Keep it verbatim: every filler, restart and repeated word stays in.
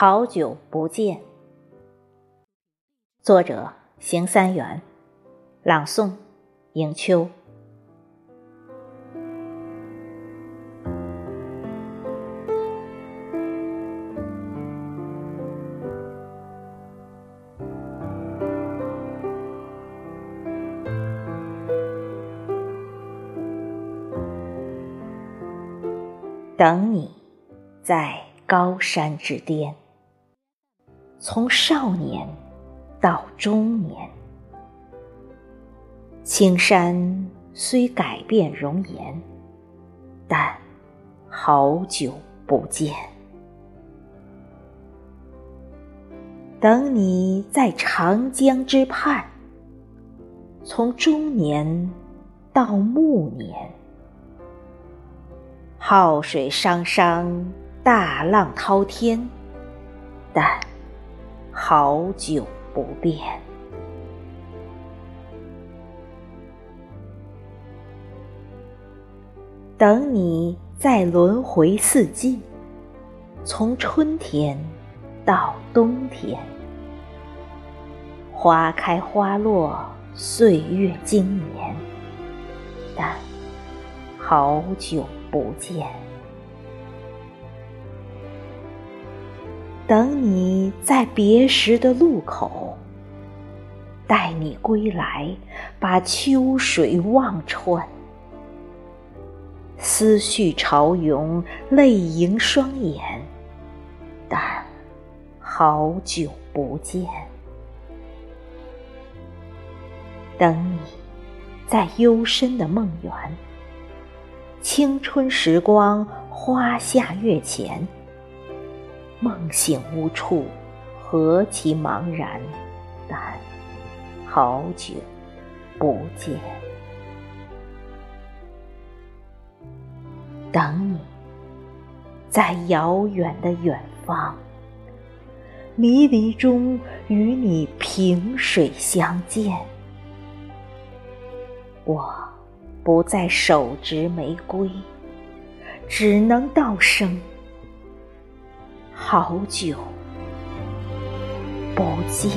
好久不见。作者邢三元，朗诵迎秋。等你在高山之巅，从少年到中年，青山虽改变容颜，但好久不见。等你在长江之畔，从中年到暮年，浩水汤汤，大浪滔天，但好久不变。等你在轮回四季，从春天到冬天，花开花落，岁月经年，但好久不见。等你在别时的路口，待你归来，把秋水望穿，思绪潮涌，泪盈双眼，但好久不见。等你在幽深的梦园，青春时光花下月前，梦醒无处，何其茫然，但好久不见。等你在遥远的远方，迷离中与你萍水相见，我不再手执玫瑰，只能道声好久不见。